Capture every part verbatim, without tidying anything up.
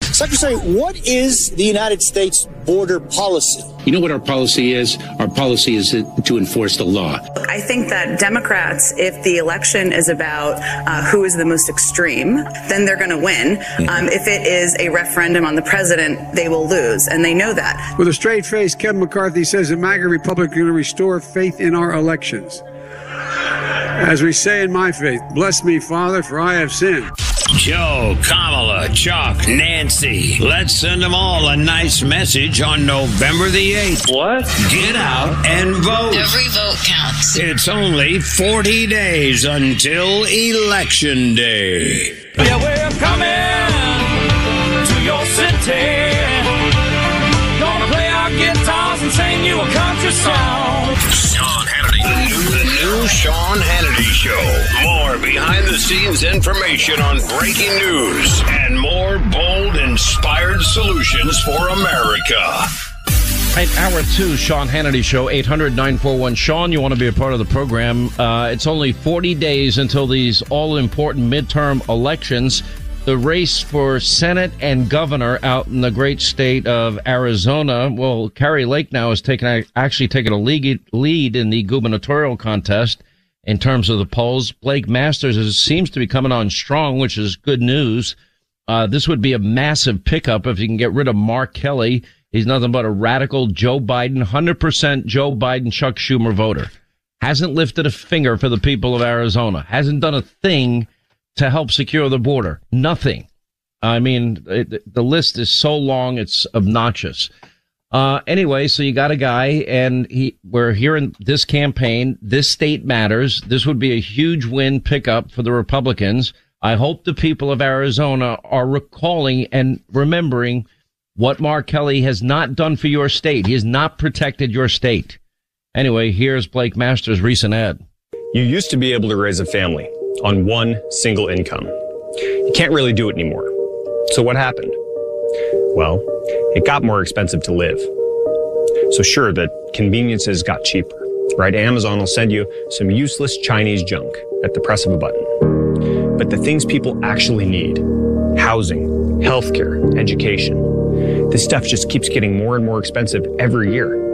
Secretary, what is the United States border policy? You know what our policy is? Our policy is to enforce the law. I think that Democrats, if the election is about uh, who is the most extreme, then they're going to win. Mm-hmm. Um, if it is a referendum on the president, they will lose, and they know that. With a straight face, Kevin McCarthy says the MAGA Republic are going to restore faith in our elections. As we say in my faith, bless me, Father, for I have sinned. Joe, Kamala, Chuck, Nancy. Let's send them all a nice message on November the eighth. What? Get out and vote. Every vote counts. It's only forty days until Election Day. Yeah, we're coming to your city. Gonna play our guitars and sing you a country song. Sean Hannity. New Sean Hannity Show. More behind-the-scenes information on breaking news and more bold, inspired solutions for America. Right, hour two, Sean Hannity Show, eight hundred nine four one Sean. You want to be a part of the program. Uh, it's only forty days until these all-important midterm elections. The race for Senate and governor out in the great state of Arizona. Well, Carrie Lake now is taking actually taking a lead, lead in the gubernatorial contest in terms of the polls. Blake Masters is, seems to be coming on strong, which is good news. Uh, this would be a massive pickup if you can get rid of Mark Kelly. He's nothing but a radical Joe Biden, one hundred percent Joe Biden, Chuck Schumer voter. Hasn't lifted a finger for the people of Arizona. Hasn't done a thing to help secure the border. Nothing. I mean, it, the list is so long, it's obnoxious. Uh, anyway, so you got a guy, and he, we're here in this campaign. This state matters. This would be a huge win pickup for the Republicans. I hope the people of Arizona are recalling and remembering what Mark Kelly has not done for your state. He has not protected your state. Anyway, here's Blake Masters' recent ad. You used to be able to raise a family on one single income. You can't really do it anymore. So what happened? Well, it got more expensive to live. So sure, the conveniences got cheaper, right? Amazon will send you some useless Chinese junk at the press of a button. But the things people actually need, housing, healthcare, education, this stuff just keeps getting more and more expensive every year.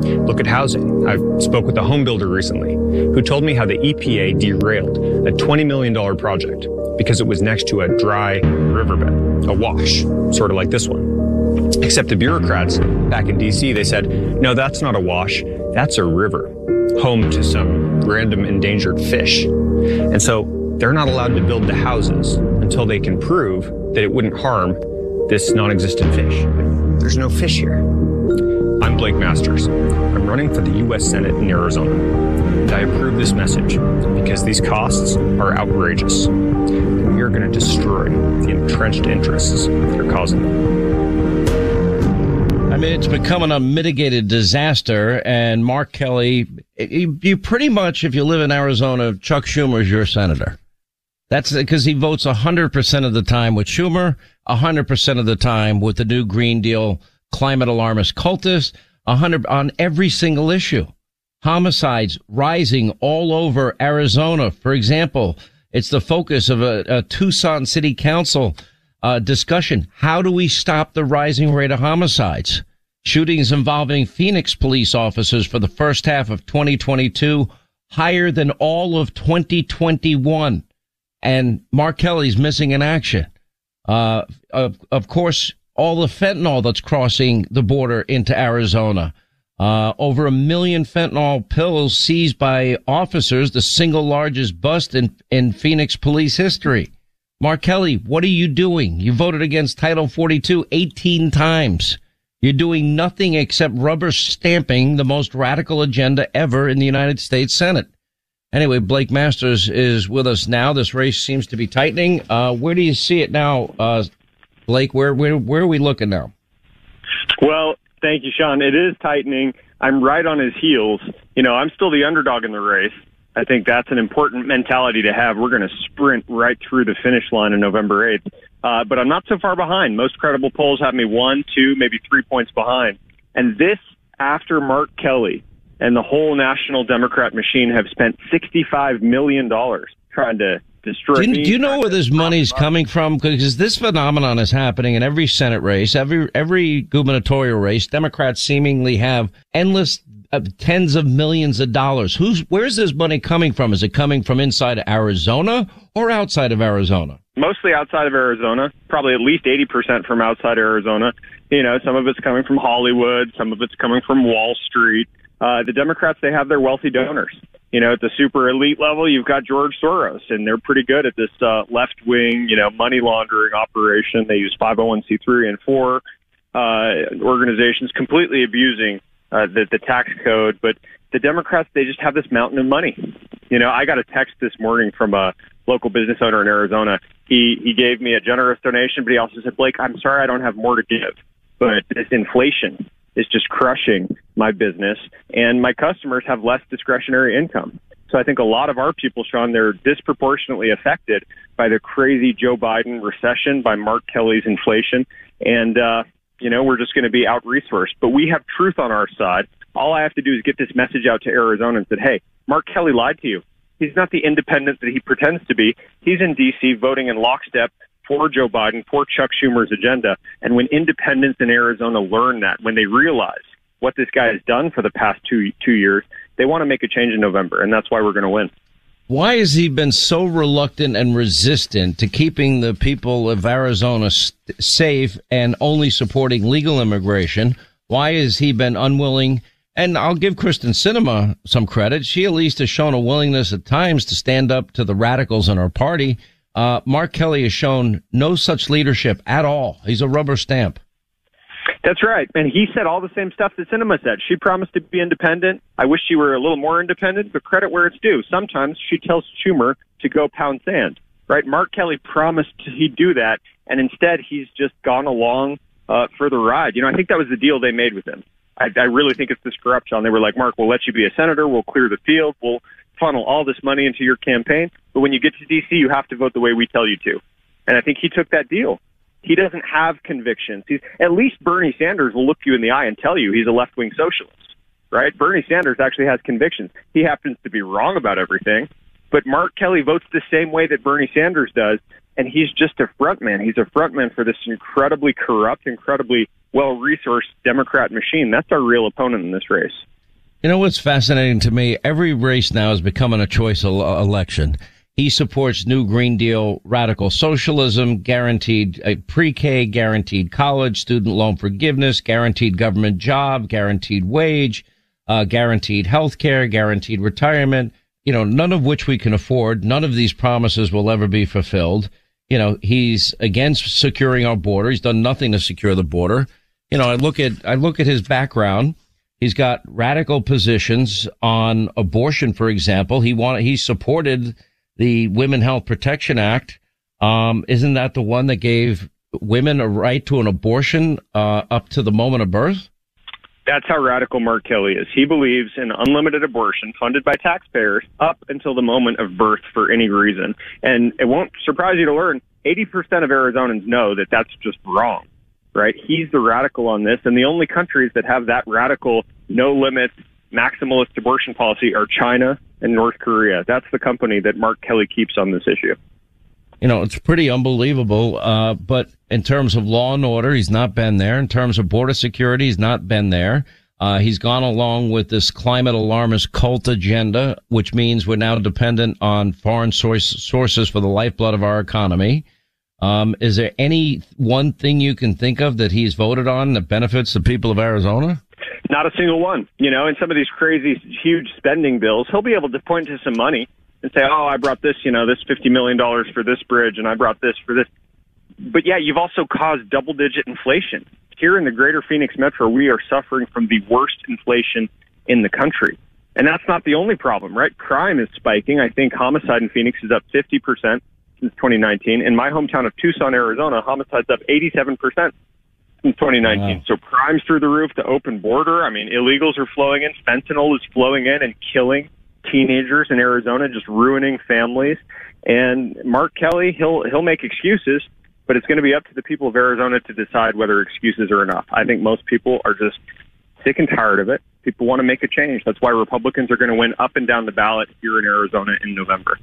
Look at housing. I spoke with a home builder recently who told me how the E P A derailed a twenty million dollars project because it was next to a dry riverbed, a wash, sort of like this one. Except the bureaucrats back in D C, they said, no, that's not a wash, that's a river, home to some random endangered fish. And so they're not allowed to build the houses until they can prove that it wouldn't harm this non-existent fish. There's no fish here. I'm Blake Masters. I'm running for the U S Senate in Arizona. And I approve this message because these costs are outrageous. And we are going to destroy the entrenched interests that are causing them. I mean, it's become an unmitigated disaster. And Mark Kelly, you pretty much, if you live in Arizona, Chuck Schumer is your senator. That's because he votes one hundred percent of the time with Schumer, one hundred percent of the time with the New Green Deal climate alarmist cultists, one hundred on every single issue. Homicides rising all over Arizona. For example, it's the focus of a, a Tucson City Council uh, discussion. How do we stop the rising rate of homicides? Shootings involving Phoenix police officers for the first half of twenty twenty-two, higher than all of twenty twenty-one. And Mark Kelly's missing in action. Uh, of, of course, all the fentanyl that's crossing the border into Arizona. Uh, over a million fentanyl pills seized by officers, the single largest bust in, in Phoenix police history. Mark Kelly, what are you doing? You voted against Title forty-two eighteen times. You're doing nothing except rubber stamping the most radical agenda ever in the United States Senate. Anyway, Blake Masters is with us now. This race seems to be tightening. Uh, where do you see it now, uh, Blake? Where, where where are we looking now? Well, thank you, Sean. It is tightening. I'm right on his heels. You know, I'm still the underdog in the race. I think that's an important mentality to have. We're going to sprint right through the finish line on November eighth. Uh, but I'm not so far behind. Most credible polls have me one, two, maybe three points behind. And this after Mark Kelly and the whole national Democrat machine have spent sixty-five million dollars trying to destroy. Do you, do you know where this money's coming from? Because this phenomenon is happening in every Senate race, every every gubernatorial race. Democrats seemingly have endless uh, tens of millions of dollars. Who's where's this money coming from? Is it coming from inside Arizona or outside of Arizona? Mostly outside of Arizona, probably at least eighty percent from outside Arizona. You know, some of it's coming from Hollywood. Some of it's coming from Wall Street. Uh, the Democrats, they have their wealthy donors. You know, at the super elite level, you've got George Soros, and they're pretty good at this uh, left-wing, you know, money laundering operation. They use five oh one c three and four uh, organizations, completely abusing uh, the, the tax code. But the Democrats, they just have this mountain of money. You know, I got a text this morning from a local business owner in Arizona. He, he gave me a generous donation, but he also said, Blake, I'm sorry I don't have more to give, but this inflation is just crushing my business, and my customers have less discretionary income. So I think a lot of our people, Sean, they're disproportionately affected by the crazy Joe Biden recession, by Mark Kelly's inflation, and, uh, you know, we're just going to be out-resourced. But we have truth on our side. All I have to do is get this message out to Arizonans that, hey, Mark Kelly lied to you. He's not the independent that he pretends to be. He's in D C voting in lockstep for Joe Biden, for Chuck Schumer's agenda. And when independents in Arizona learn that, when they realize what this guy has done for the past two two years, they want to make a change in November, and that's why we're going to win. Why has he been so reluctant and resistant to keeping the people of Arizona st- safe and only supporting legal immigration? Why has he been unwilling? And I'll give Kristen Sinema some credit. She at least has shown a willingness at times to stand up to the radicals in her party. Uh, Mark Kelly has shown no such leadership at all. He's a rubber stamp. That's right. And he said all the same stuff that Sinema said. She promised to be independent. I wish she were a little more independent, but credit where it's due. Sometimes she tells Schumer to go pound sand, right? Mark Kelly promised he'd do that, and instead he's just gone along uh, for the ride. You know, I think that was the deal they made with him. I, I really think it's this corruption. They were like, Mark, we'll let you be a senator. We'll clear the field. We'll funnel all this money into your campaign, but when you get to D C, you have to vote the way we tell you to. And I think he took that deal. He doesn't have convictions. He's, at least Bernie Sanders will look you in the eye and tell you he's a left-wing socialist, right? Bernie Sanders actually has convictions. He happens to be wrong about everything, but Mark Kelly votes the same way that Bernie Sanders does, and he's just a front man. He's a front man for this incredibly corrupt, incredibly well-resourced Democrat machine. That's our real opponent in this race. You know what's fascinating to me? Every race now is becoming a choice ele- election. He supports New Green Deal, radical socialism, guaranteed uh, pre-K, guaranteed college, student loan forgiveness, guaranteed government job, guaranteed wage, uh, guaranteed health care, guaranteed retirement, you know, none of which we can afford. None of these promises will ever be fulfilled. you know, he's against securing our border. He's done nothing to secure the border. You know, I look at I look at his background. He's got radical positions on abortion, for example. He wanted he supported the Women Health Protection Act. Um, isn't that the one that gave women a right to an abortion uh, up to the moment of birth? That's how radical Mark Kelly is. He believes in unlimited abortion funded by taxpayers up until the moment of birth for any reason. And it won't surprise you to learn eighty percent of Arizonans know that that's just wrong, right? He's the radical on this. And the only countries that have that radical, no limits, maximalist abortion policy are China and North Korea. That's the company that Mark Kelly keeps on this issue. You know, it's pretty unbelievable, uh, but in terms of law and order, he's not been there. In terms of border security, he's not been there. Uh, he's gone along with this climate alarmist cult agenda, which means we're now dependent on foreign source, sources for the lifeblood of our economy. Um, is there any one thing you can think of that he's voted on that benefits the people of Arizona? Not a single one. You know, in some of these crazy, huge spending bills, he'll be able to point to some money and say, oh, I brought this, you know, this fifty million dollars for this bridge, and I brought this for this. But, yeah, you've also caused double-digit inflation. Here in the greater Phoenix metro, we are suffering from the worst inflation in the country. And that's not the only problem, right? Crime is spiking. I think homicide in Phoenix is up fifty percent since twenty nineteen. In my hometown of Tucson, Arizona, homicide's up eighty-seven percent since twenty nineteen. Wow. So crime's through the roof, the open border. I mean, illegals are flowing in. Fentanyl is flowing in and killing teenagers in Arizona, just ruining families. And Mark Kelly, he'll he'll make excuses, but it's going to be up to the people of Arizona to decide whether excuses are enough. I think most people are just sick and tired of it. People want to make a change. That's why Republicans are going to win up and down the ballot here in Arizona in November.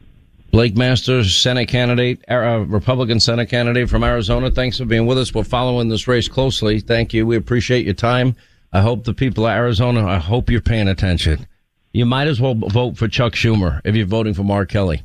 Blake Masters, Senate candidate, uh, Republican Senate candidate from Arizona. Thanks for being with us. We're following this race closely. Thank you. We appreciate your time. I hope the people of Arizona, I hope you're paying attention. You might as well vote for Chuck Schumer if you're voting for Mark Kelly.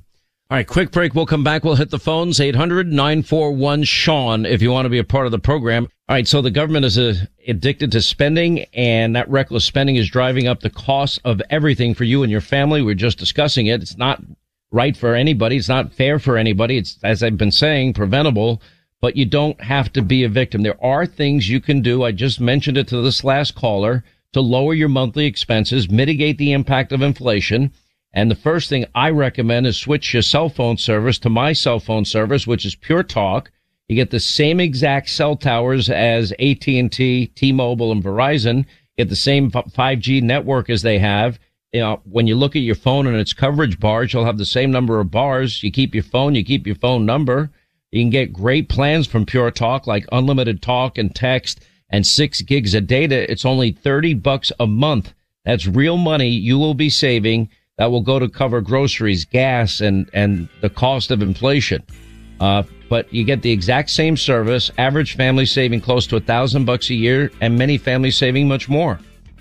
All right, quick break. We'll come back. We'll hit the phones, eight hundred nine four one SEAN, if you want to be a part of the program. All right, so the government is uh, addicted to spending, and that reckless spending is driving up the cost of everything for you and your family. We were just discussing it. It's not right for anybody. It's not fair for anybody. It's, as I've been saying, preventable, but you don't have to be a victim. There are things you can do. I just mentioned it to this last caller, to lower your monthly expenses, mitigate the impact of inflation. And the first thing I recommend is switch your cell phone service to my cell phone service, which is Pure Talk. You get the same exact cell towers as A T and T, T-Mobile, and Verizon. You get the same five G network as they have. You know, when you look at your phone and its coverage bars, you'll have the same number of bars. You keep your phone, you keep your phone number. You can get great plans from Pure Talk, like unlimited talk and text, and six gigs of data. It's only thirty bucks a month. That's real money you will be saving that will go to cover groceries, gas, and, and the cost of inflation. Uh, but you get the exact same service, average family saving close to a thousand bucks a year, and many families saving much more.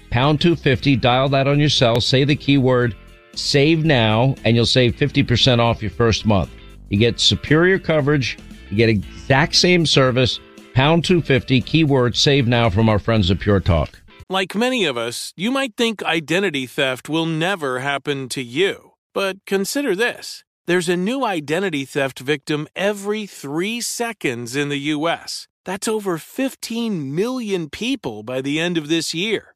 Pound two fifty, dial that on your cell, say the keyword save now, and you'll save fifty percent off your first month. You get superior coverage, you get exact same service. Pound two fifty, keyword save now from our friends at Pure Talk. Like many of us, you might think identity theft will never happen to you. But consider this. There's a new identity theft victim every three seconds in the U S. That's over fifteen million people by the end of this year,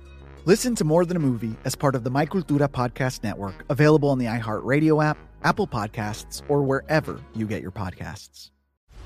Listen to More Than a Movie as part of the My Cultura Podcast Network, available on the iHeartRadio app, Apple Podcasts, or wherever you get your podcasts.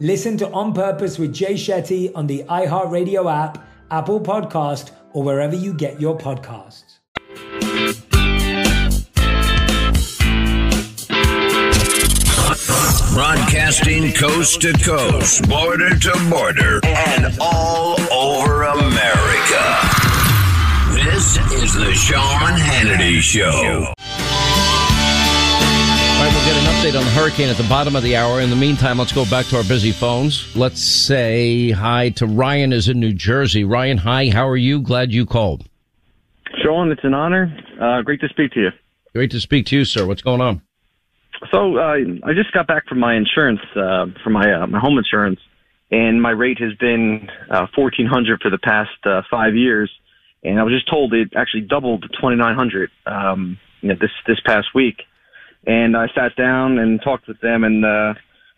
Listen to On Purpose with Jay Shetty on the iHeartRadio app, Apple Podcast, or wherever you get your podcasts. broadcasting coast to coast, border to border, and all over America. This is the Sean Hannity Show. All right, we'll get an update on the hurricane at the bottom of the hour. In the meantime, let's go back to our busy phones. Let's say hi to Ryan is in New Jersey. Ryan, hi, how are you? Glad you called. Sean, it's an honor. Uh, great to speak to you. Great to speak to you, sir. What's going on? So uh, I just got back from my insurance, uh, from my uh, my home insurance, and my rate has been uh, fourteen hundred dollars for the past uh, five years, and I was just told it actually doubled to twenty-nine hundred dollars um, you know, this, this past week. And I sat down and talked with them, and uh,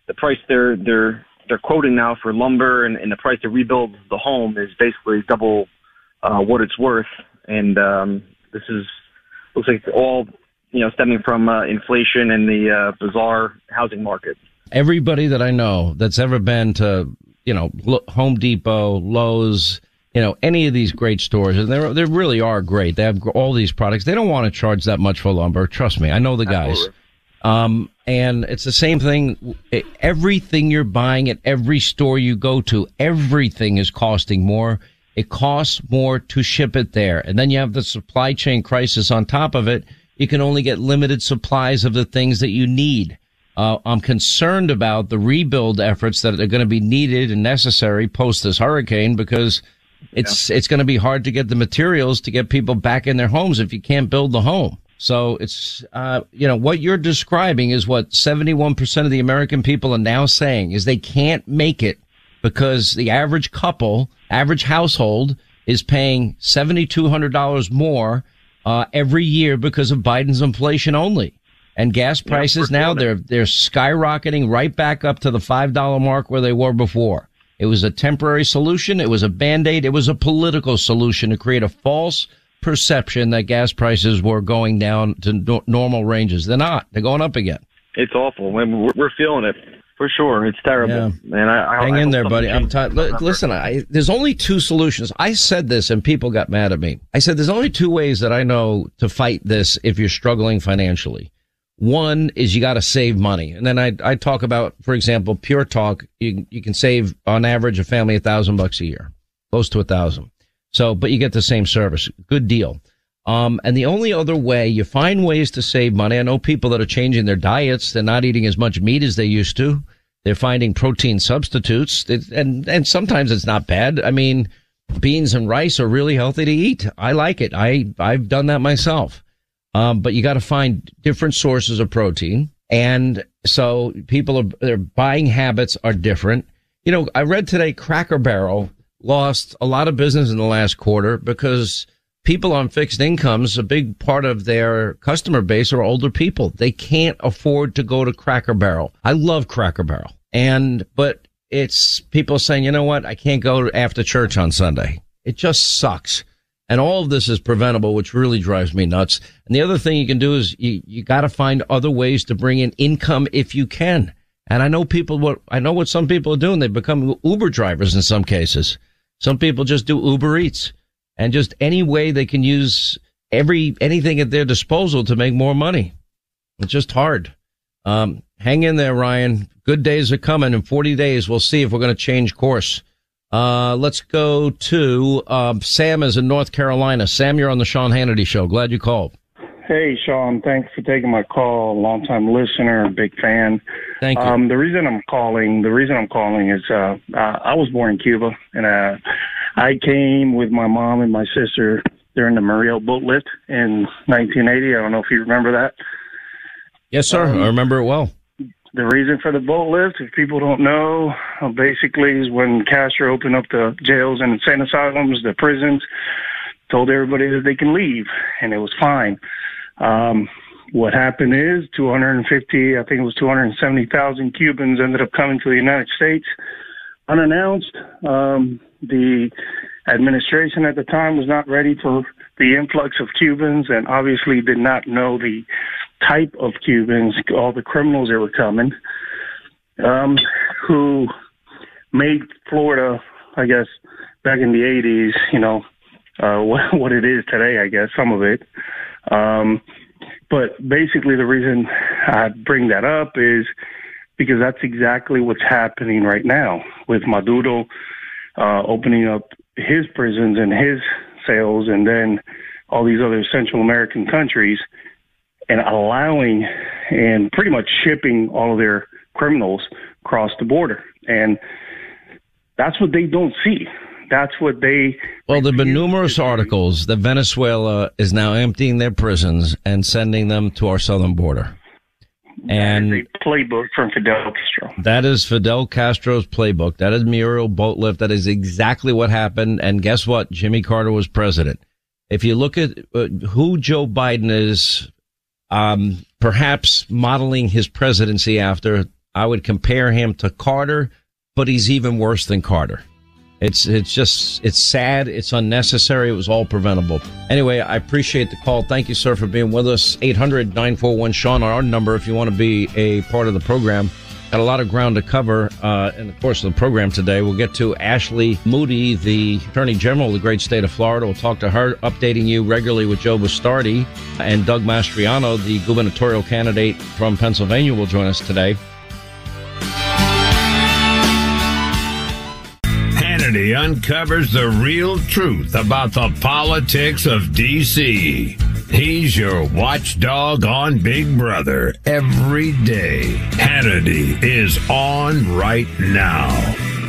the price they're they're they're quoting now for lumber and, and the price to rebuild the home is basically double uh, what it's worth. And um, this is looks like all you know stemming from uh, inflation and the uh, bizarre housing market. Everybody that I know that's ever been to you know Home Depot, Lowe's, you know any of these great stores, and they they really are great. They have all these products. They don't want to charge that much for lumber. Trust me, I know the guys. Absolutely. Um, and it's the same thing. Everything you're buying at every store you go to, everything is costing more. It costs more to ship it there. And then you have the supply chain crisis on top of it. You can only get limited supplies of the things that you need. Uh, I'm concerned about the rebuild efforts that are going to be needed and necessary post this hurricane, because it's, yeah. it's going to be hard to get the materials to get people back in their homes if you can't build the home. So it's, uh, you know, what you're describing is what seventy-one percent of the American people are now saying is they can't make it because the average couple, average household is paying seven thousand two hundred dollars more, uh, every year because of Biden's inflation only. And gas prices yeah, now, they're, they're skyrocketing right back up to the five dollar mark where they were before. It was a temporary solution. It was a Band-Aid. It was a political solution to create a false perception that gas prices were going down to no- normal ranges. They're not. They're going up again. It's awful. I mean, we're feeling it for sure. It's terrible. Yeah. And I, I, Hang I, I in there, buddy. I'm tired. L- listen, I, there's only two solutions. I said this and people got mad at me. I said there's only two ways that I know to fight this if you're struggling financially. One is you got to save money. And then I, I talk about, for example, Pure Talk. You, you can save on average a family a thousand bucks a year, close to a thousand. So, but you get the same service. Good deal. Um, and the only other way, you find ways to save money. I know people that are changing their diets. They're not eating as much meat as they used to. They're finding protein substitutes. It, and, and sometimes it's not bad. I mean, beans and rice are really healthy to eat. I like it. I, I've done that myself. Um, but you got to find different sources of protein. And so people are, their buying habits are different. You know, I read today Cracker Barrel lost a lot of business in the last quarter because people on fixed incomes, a big part of their customer base are older people. They can't afford to go to Cracker Barrel. I love Cracker Barrel. And, but it's people saying, you know what? I can't go after church on Sunday. It just sucks. And all of this is preventable, which really drives me nuts. And the other thing you can do is you, you got to find other ways to bring in income if you can. And I know people, what, I know what some people are doing. They become Uber drivers in some cases. Some people just do Uber Eats, and just any way they can use every, anything at their disposal to make more money. It's just hard. Um, hang in there, Ryan. Good days are coming. In forty days, we'll see if we're going to change course. Uh, let's go to, um, Sam is in North Carolina. Sam, you're on the Sean Hannity Show. Glad you called. Hey, Sean. Thanks for taking my call. Longtime listener, big fan. Thank you. Um, the reason I'm calling, the reason I'm calling is, uh, I was born in Cuba, and, uh, I came with my mom and my sister during the Maria boat lift in nineteen eighty. I don't know if you remember that. Yes, sir. Um, I remember it well. The reason for the boat lift, if people don't know, basically is when Castro opened up the jails and insane asylums, the prisons, told everybody that they can leave, and it was fine. Um, what happened is two hundred fifty, I think it was two hundred seventy thousand Cubans ended up coming to the United States unannounced. Um, the administration at the time was not ready for the influx of Cubans and obviously did not know the type of Cubans, all the criminals that were coming, um, who made Florida, I guess, back in the eighties, you know, uh, what, what it is today, I guess, some of it. Um, but basically the reason I bring that up is because that's exactly what's happening right now with Maduro uh, opening up his prisons and his sales, and then all these other Central American countries, and allowing and pretty much shipping all of their criminals across the border. And that's what they don't see. That's what they... Well, there've been numerous articles that Venezuela is now emptying their prisons and sending them to our southern border. And that is a playbook from Fidel Castro. That is Fidel Castro's playbook. That is Muriel Boatlift. That is exactly what happened. And guess what? Jimmy Carter was president. If you look at uh, who Joe Biden is, um, perhaps modeling his presidency after, I would compare him to Carter, but he's even worse than Carter. It's it's just, it's sad. It's unnecessary. It was all preventable. Anyway, I appreciate the call. Thank you, sir, for being with us. eight hundred nine four one Sean, our number, if you want to be a part of the program. Got a lot of ground to cover uh, in the course of the program today. We'll get to Ashley Moody, the Attorney General of the great state of Florida. We'll talk to her, updating you regularly with Joe Bastardi. And Doug Mastriano, the gubernatorial candidate from Pennsylvania, will join us today. Hannity uncovers the real truth about the politics of D C. He's your watchdog on Big Brother every day. Hannity is on right now.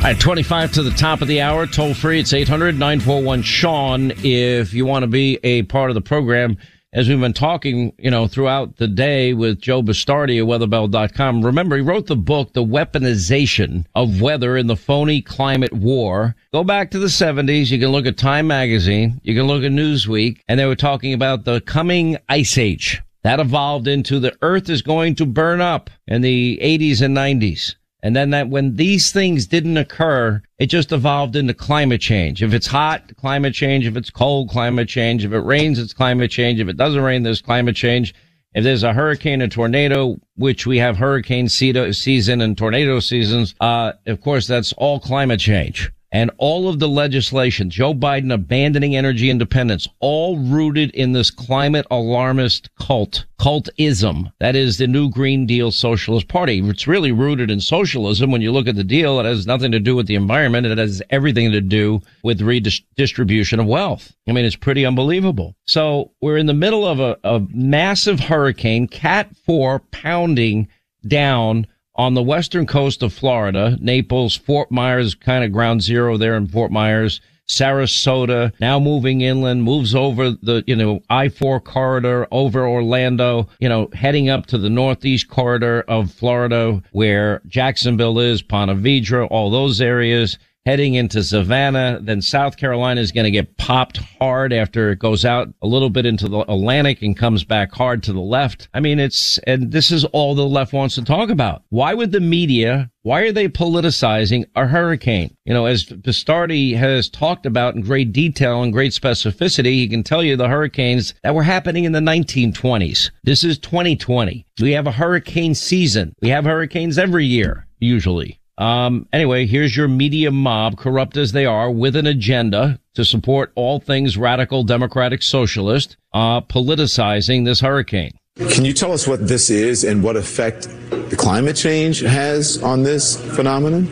At twenty-five to the top of the hour, toll free. It's eight hundred nine four one Sean if you want to be a part of the program. As we've been talking, you know, throughout the day with Joe Bastardi of weather bell dot com. Remember, he wrote the book, The Weaponization of Weather in the Phony Climate War. Go back to the seventies. You can look at Time Magazine. You can look at Newsweek. And they were talking about the coming ice age. That evolved into the earth is going to burn up in the eighties and nineties. And then that when these things didn't occur, it just evolved into climate change. If it's hot, climate change. If it's cold, climate change. If it rains, it's climate change. If it doesn't rain, there's climate change. If there's a hurricane, a tornado, which we have hurricane season and tornado seasons, uh, of course, that's all climate change. And all of the legislation, Joe Biden abandoning energy independence, all rooted in this climate alarmist cult, cultism. That is the New Green Deal Socialist Party. It's really rooted in socialism. When you look at the deal, it has nothing to do with the environment. It has everything to do with redistribution of wealth. I mean, it's pretty unbelievable. So we're in the middle of a, a massive hurricane, Cat four, pounding down on the western coast of Florida, Naples, Fort Myers, kind of ground zero there in Fort Myers, Sarasota, now moving inland, moves over the, you know, I four corridor, over Orlando, you know, heading up to the northeast corridor of Florida where Jacksonville is, Ponte Vedra, all those areas, heading into Savannah. Then South Carolina is going to get popped hard after it goes out a little bit into the Atlantic and comes back hard to the left. I mean, it's, and this is all the left wants to talk about. Why would the media, why are they politicizing a hurricane? You know, as Bastardi has talked about in great detail and great specificity, he can tell you the hurricanes that were happening in the nineteen twenties. This is twenty twenty. We have a hurricane season. We have hurricanes every year, usually. Um, anyway, here's your media mob, corrupt as they are, with an agenda to support all things radical democratic socialist, uh, politicizing this hurricane. Can you tell us what this is and what effect the climate change has on this phenomenon?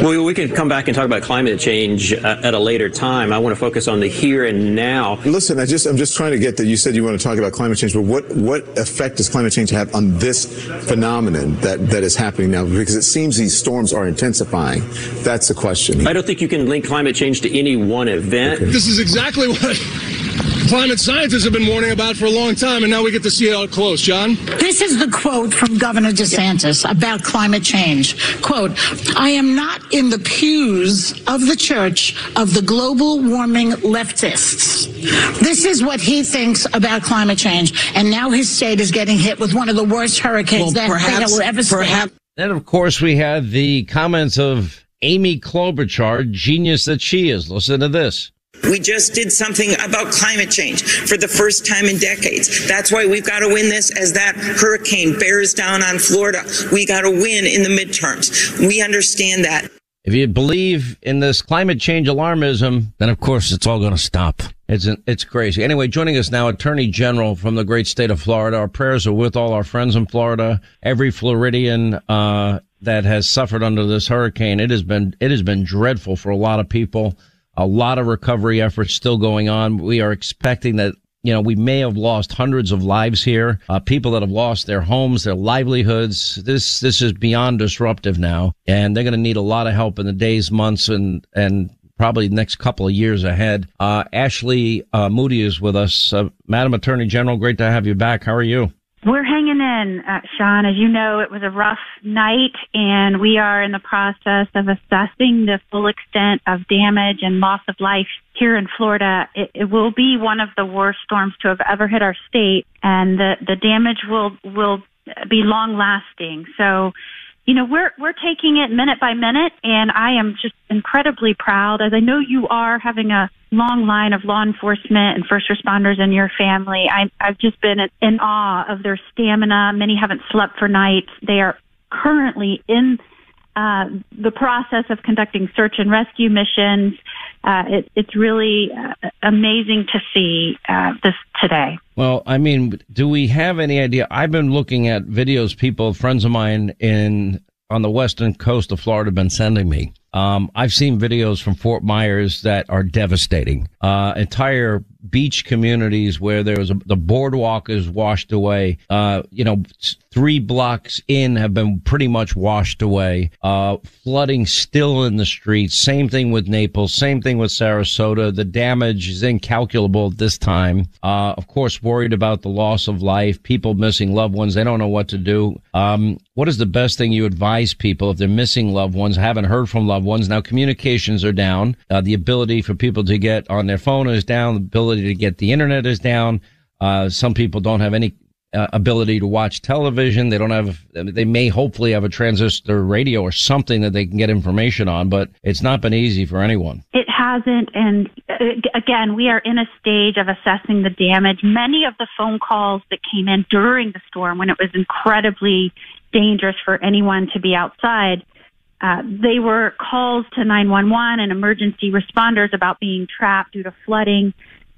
Well, we can come back and talk about climate change uh, at a later time. I want to focus on the here and now. Listen, I just, I'm just trying to get that. You said you want to talk about climate change, but what, what effect does climate change have on this phenomenon that, that is happening now? Because it seems these storms are intensifying. That's the question. I don't think you can link climate change to any one event. Okay. This is exactly what climate scientists have been warning about for a long time, and now we get to see it up close. John? This is the quote from Governor DeSantis about climate change. Quote, I am not in the pews of the church of the global warming leftists. This is what he thinks about climate change, and now his state is getting hit with one of the worst hurricanes well, that, perhaps, that will ever perhaps. see. Then, of course, we had the comments of Amy Klobuchar, genius that she is. Listen to this. We just did something about climate change for the first time in decades. That's why we've got to win this as that hurricane bears down on Florida. We got to win in the midterms. We understand that. If you believe in this climate change alarmism, then, of course, it's all going to stop. It's an, it's crazy. Anyway, joining us now, Attorney General from the great state of Florida. Our prayers are with all our friends in Florida, every Floridian uh, that has suffered under this hurricane. It has been it has been dreadful for a lot of people. A lot of recovery efforts still going on. We are expecting that, you know, we may have lost hundreds of lives here. Uh, people that have lost their homes, their livelihoods. This this is beyond disruptive now, and they're going to need a lot of help in the days, months, and and. probably the next couple of years ahead. Uh, Ashley uh, Moody is with us. Uh, Madam Attorney General, great to have you back. How are you? We're hanging in, uh, Sean. As you know, it was a rough night, and we are in the process of assessing the full extent of damage and loss of life here in Florida. It, it will be one of the worst storms to have ever hit our state, and the, the damage will will be long-lasting. So, you know, we're we're taking it minute by minute, and I am just incredibly proud, as I know you are, having a long line of law enforcement and first responders in your family. I, I've just been in awe of their stamina. Many haven't slept for nights. They are currently in uh, the process of conducting search and rescue missions. Uh, it, it's really uh, amazing to see uh, this today. Well, I mean, do we have any idea? I've been looking at videos people, friends of mine in on the western coast of Florida have been sending me. Um, I've seen videos from Fort Myers that are devastating. Uh, entire beach communities where there was a, the boardwalk is washed away. Uh, you know, three blocks in have been pretty much washed away. Uh, flooding still in the streets. Same thing with Naples. Same thing with Sarasota. The damage is incalculable at this time. Uh, of course, worried about the loss of life, people missing loved ones. They don't know what to do. Um, what is the best thing you advise people if they're missing loved ones, haven't heard from loved ones? Now, communications are down. Uh, the ability for people to get on their phone is down. The ability to get the internet is down. Uh, some people don't have any uh, ability to watch television. They don't have, they may hopefully have a transistor radio or something that they can get information on, but it's not been easy for anyone. It hasn't. And again, we are in a stage of assessing the damage. Many of the phone calls that came in during the storm, when it was incredibly dangerous for anyone to be outside, Uh, they were calls to nine one one and emergency responders about being trapped due to flooding.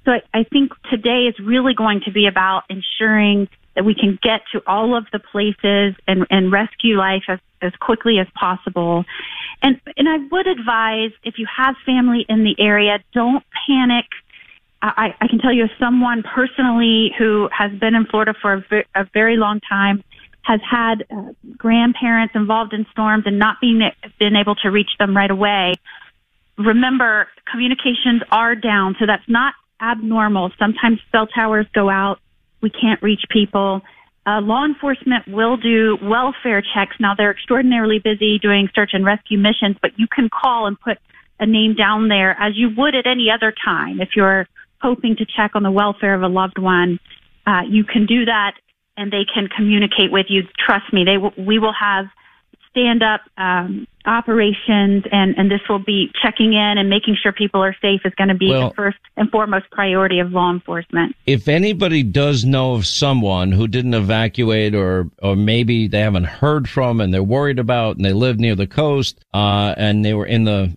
So I, I think today is really going to be about ensuring that we can get to all of the places and, and rescue life as, as quickly as possible. And, and I would advise, if you have family in the area, don't panic. I, I can tell you, as someone personally who has been in Florida for a, v- a very long time, has had uh, grandparents involved in storms and not being been able to reach them right away. Remember, communications are down, so that's not abnormal. Sometimes cell towers go out. We can't reach people. Uh, law enforcement will do welfare checks. Now, they're extraordinarily busy doing search and rescue missions, but you can call and put a name down there as you would at any other time. If you're hoping to check on the welfare of a loved one, uh, you can do that, and they can communicate with you. Trust me, they w- we will have stand-up um, operations, and, and this will be checking in and making sure people are safe is going to be well, the first and foremost priority of law enforcement. If anybody does know of someone who didn't evacuate, or or maybe they haven't heard from and they're worried about, and they live near the coast uh, and they were in the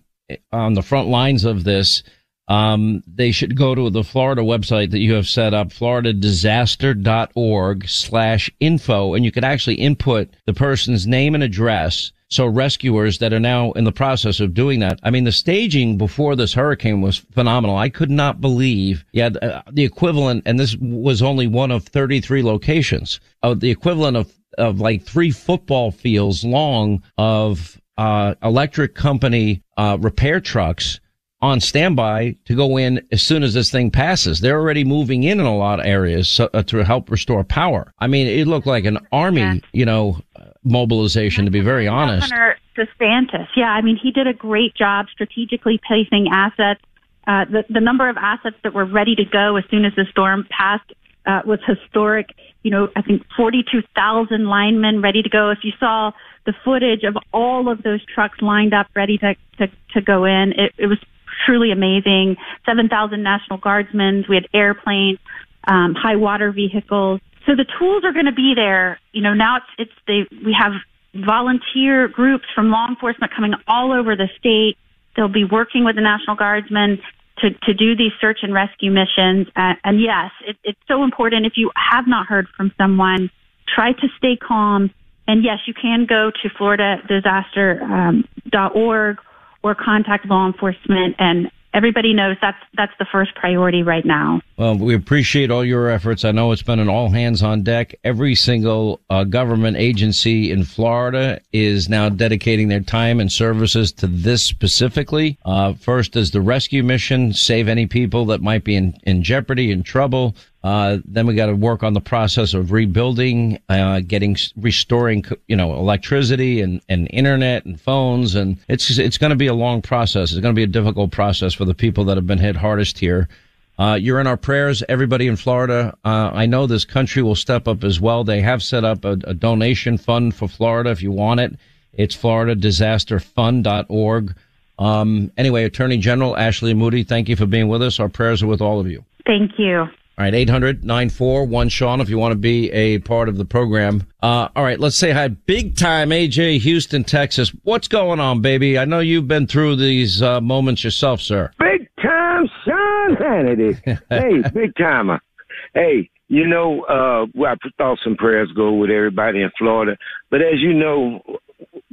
on the front lines of this, Um, they should go to the Florida website that you have set up, floridadisaster dot org slash info, and you can actually input the person's name and address. So rescuers that are now in the process of doing that. I mean, the staging before this hurricane was phenomenal. I could not believe you had uh, the equivalent, and this was only one of thirty-three locations, of the equivalent of, of like three football fields long of uh, electric company uh, repair trucks on standby to go in as soon as this thing passes. They're already moving in in a lot of areas so, uh, to help restore power. I mean, it looked like an army, you know, mobilization, to be very honest. Governor DeSantis, yeah, I mean, he did a great job strategically placing assets. Uh, the, the number of assets that were ready to go as soon as the storm passed uh, was historic. You know, I think forty-two thousand linemen ready to go. If you saw the footage of all of those trucks lined up, ready to, to, to go in, it, it was truly amazing. seven thousand National Guardsmen. We had airplanes, um, high water vehicles. So the tools are going to be there. You know, now it's, it's the, we have volunteer groups from law enforcement coming all over the state. They'll be working with the National Guardsmen to, to do these search and rescue missions. Uh, and yes, it, it's so important. If you have not heard from someone, try to stay calm. And yes, you can go to florida disaster dot org or contact law enforcement. And everybody knows that's that's the first priority right now. Well, we appreciate all your efforts. I know it's been an all hands on deck. Every single uh, government agency in Florida is now dedicating their time and services to this specifically. Uh, first is the rescue mission, save any people that might be in, in jeopardy, in trouble. Uh, then we got to work on the process of rebuilding, uh, getting, restoring, you know, electricity and, and internet and phones. And it's, it's going to be a long process. It's going to be a difficult process for the people that have been hit hardest here. Uh, you're in our prayers, everybody in Florida. Uh, I know this country will step up as well. They have set up a, a donation fund for Florida. If you want it, it's florida disaster fund dot org. Um, anyway, Attorney General Ashley Moody, thank you for being with us. Our prayers are with all of you. Thank you. All right, eight hundred nine four one Sean if you want to be a part of the program. Uh, all right, let's say hi. Big time A J, Houston, Texas. What's going on, baby? I know you've been through these uh, moments yourself, sir. Big time Sean Hannity. Hey, big timer. Hey, you know, uh, well, I thought some prayers go with everybody in Florida. But as you know,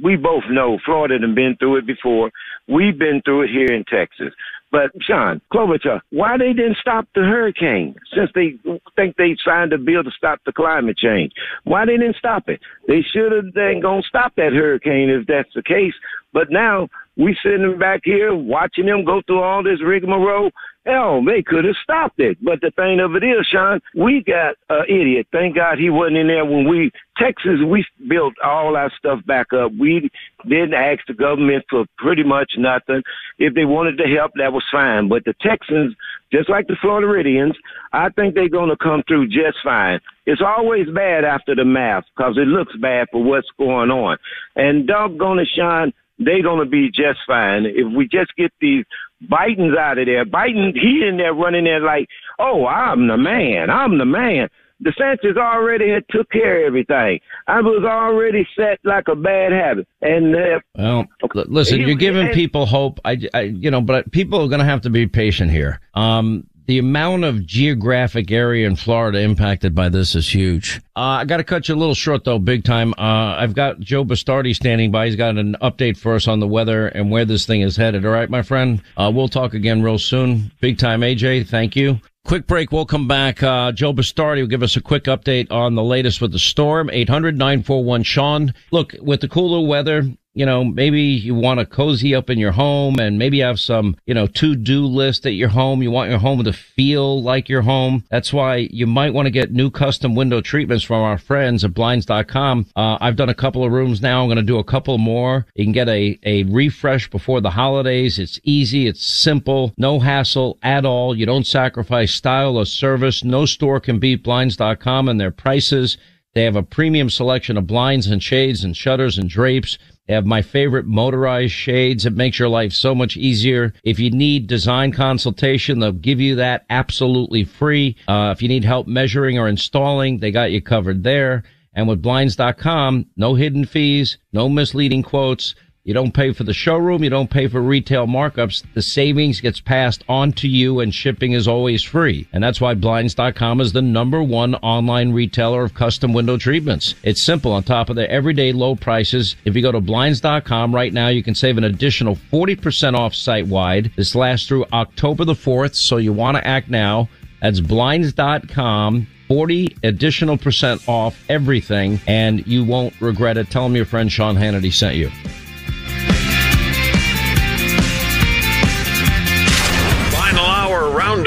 we both know Florida done been through it before. We've been through it here in Texas. But, Sean, Klobuchar, why they didn't stop the hurricane since they think they signed a bill to stop the climate change? Why they didn't stop it? They should have been going to stop that hurricane if that's the case. But now we sitting back here watching them go through all this rigmarole. Hell, they could have stopped it. But the thing of it is, Sean, we got an idiot. Thank God he wasn't in there when we, Texas, we built all our stuff back up. We didn't ask the government for pretty much nothing. If they wanted to help, that was fine. But the Texans, just like the Floridians, I think they're going to come through just fine. It's always bad after the math because it looks bad for what's going on. And doggone it, Sean, they're going to be just fine. If we just get these Biden's out of there. Biden, he in there running there like, oh, I'm the man. I'm the man. DeSantis already had took care of everything. I was already set like a bad habit. And uh, well, listen, you're giving people hope. I, I, you know, but people are going to have to be patient here. Um, the amount of geographic area in Florida impacted by this is huge. Uh, I got to cut you a little short, though, big time. Uh, I've got Joe Bastardi standing by. He's got an update for us on the weather and where this thing is headed. All right, my friend. Uh, we'll talk again real soon. Big time, A J. Thank you. Quick break. We'll come back. Uh, Joe Bastardi will give us a quick update on the latest with the storm. eight hundred nine four one Sean. Look, with the cooler weather, you know, maybe you want to cozy up in your home and maybe have some, you know, to-do list at your home. You want your home to feel like your home. That's why you might want to get new custom window treatments from our friends at Blinds dot com. Uh, I've done a couple of rooms now. I'm going to do a couple more. You can get a, a refresh before the holidays. It's easy. It's simple. No hassle at all. You don't sacrifice style or service. No store can beat Blinds dot com and their prices. They have a premium selection of blinds and shades and shutters and drapes. They have my favorite motorized shades. It makes your life so much easier. If you need design consultation, they'll give you that absolutely free. Uh, if you need help measuring or installing, they got you covered there. And with Blinds dot com, no hidden fees, no misleading quotes. You don't pay for the showroom. You don't pay for retail markups. The savings gets passed on to you, and shipping is always free. And that's why Blinds dot com is the number one online retailer of custom window treatments. It's simple. On top of their everyday low prices, if you go to Blinds dot com right now, you can save an additional forty percent off site-wide. This lasts through October the fourth, so you want to act now. That's Blinds dot com. forty additional percent off everything, and you won't regret it. Tell them your friend Sean Hannity sent you.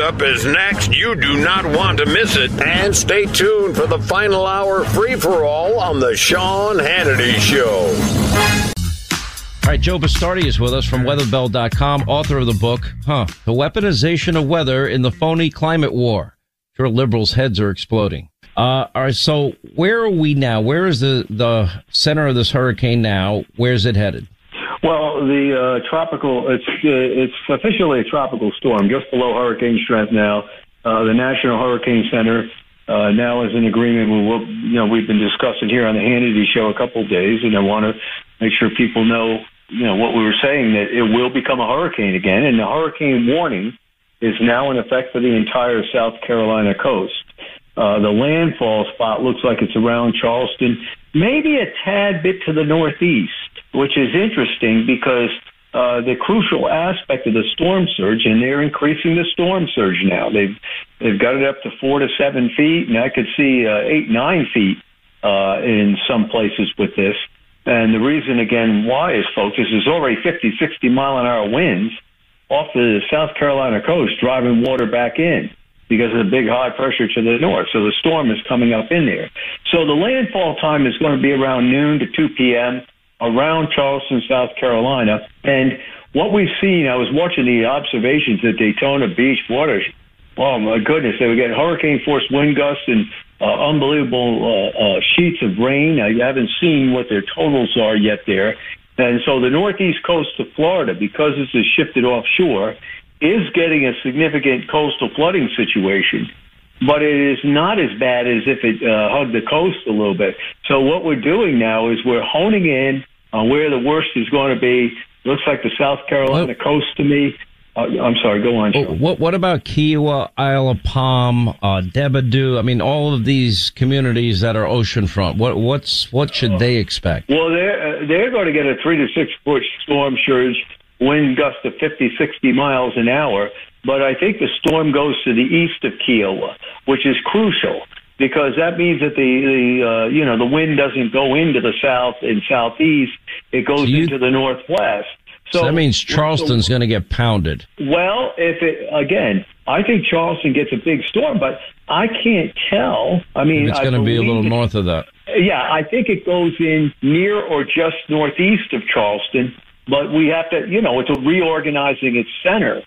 Up is next. You do not want to miss it. And stay tuned for the final hour free-for-all on the Sean Hannity Show. All right, Joe Bastardi is with us from weather bell dot com, author of the book, huh, The Weaponization of Weather in the Phony Climate War. Your liberals' heads are exploding. Uh, all right, so where are we now? Where is the, the center of this hurricane now? Where's it headed? Well, the uh, tropical, it's uh, it's officially a tropical storm, just below hurricane strength now. Uh, the National Hurricane Center uh, now is in agreement with what you know we've been discussing here on the Hannity Show a couple of days, and I want to make sure people know you know what we were saying, that it will become a hurricane again. And the hurricane warning is now in effect for the entire South Carolina coast. Uh, the landfall spot looks like it's around Charleston, maybe a tad bit to the northeast, which is interesting because uh, the crucial aspect of the storm surge, and they're increasing the storm surge now. They've they've got it up to four to seven feet, and I could see uh, eight, nine feet uh, in some places with this. And the reason, again, why is, folks, this is already fifty, sixty mile an hour winds off the South Carolina coast driving water back in, because of the big high pressure to the north. So the storm is coming up in there. So the landfall time is going to be around noon to two p.m. around Charleston, South Carolina. And what we've seen, I was watching the observations at Daytona Beach waters. Oh, my goodness. They were getting hurricane-force wind gusts and uh, unbelievable uh, uh, sheets of rain. I haven't seen what their totals are yet there. And so the northeast coast of Florida, because this is shifted offshore, is getting a significant coastal flooding situation, but it is not as bad as if it uh, hugged the coast a little bit. So what we're doing now is we're honing in on where the worst is going to be. Looks like the South Carolina what? coast to me. Uh, I'm sorry, go on, Sean. What, what about Kiowa, Isle of Palm, uh, Debedu? I mean, all of these communities that are oceanfront, what, what's, what should uh, they expect? Well, they're, uh, they're going to get a three to six foot storm surge, wind gusts of fifty, sixty miles an hour. But I think the storm goes to the east of Kiowa, which is crucial because that means that the, the uh, you know, the wind doesn't go into the south and southeast. It goes so you, into the northwest. So, so that means Charleston's so, going to get pounded. Well, if it, again, I think Charleston gets a big storm, but I can't tell. I mean, it's going to be a little north of that. Yeah, I think it goes in near or just northeast of Charleston. But we have to, you know, it's reorganizing its center.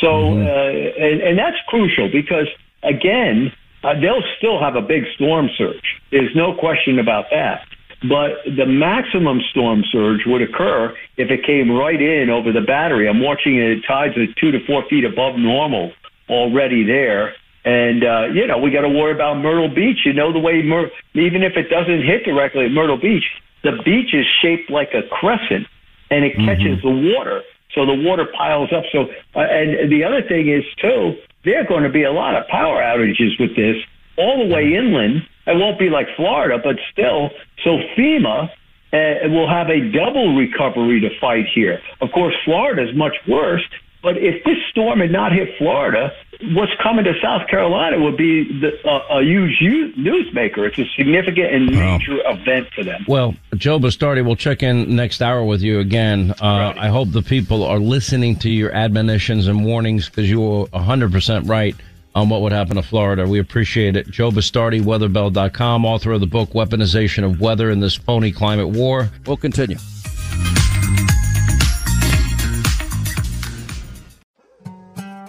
So, mm-hmm. uh, and, and that's crucial because, again, uh, they'll still have a big storm surge. There's no question about that. But the maximum storm surge would occur if it came right in over the battery. I'm watching it at tides of two to four feet above normal already there. And, uh, you know, we got to worry about Myrtle Beach. You know, the way, Myr- even if it doesn't hit directly at Myrtle Beach, the beach is shaped like a crescent. And it catches mm-hmm. the water, so the water piles up. So, uh, and the other thing is, too, there are going to be a lot of power outages with this all the way inland. It won't be like Florida, but still. So FEMA uh, will have a double recovery to fight here. Of course, Florida is much worse, but if this storm had not hit Florida, what's coming to South Carolina would be the, uh, a huge newsmaker. It's a significant and major wow. event for them. Well, Joe Bastardi, we'll check in next hour with you again. Uh, right. I hope the people are listening to your admonitions and warnings because you were one hundred percent right on what would happen to Florida. We appreciate it. Joe Bastardi, weather bell dot com, author of the book Weaponization of Weather in This Phony Climate War. We'll continue.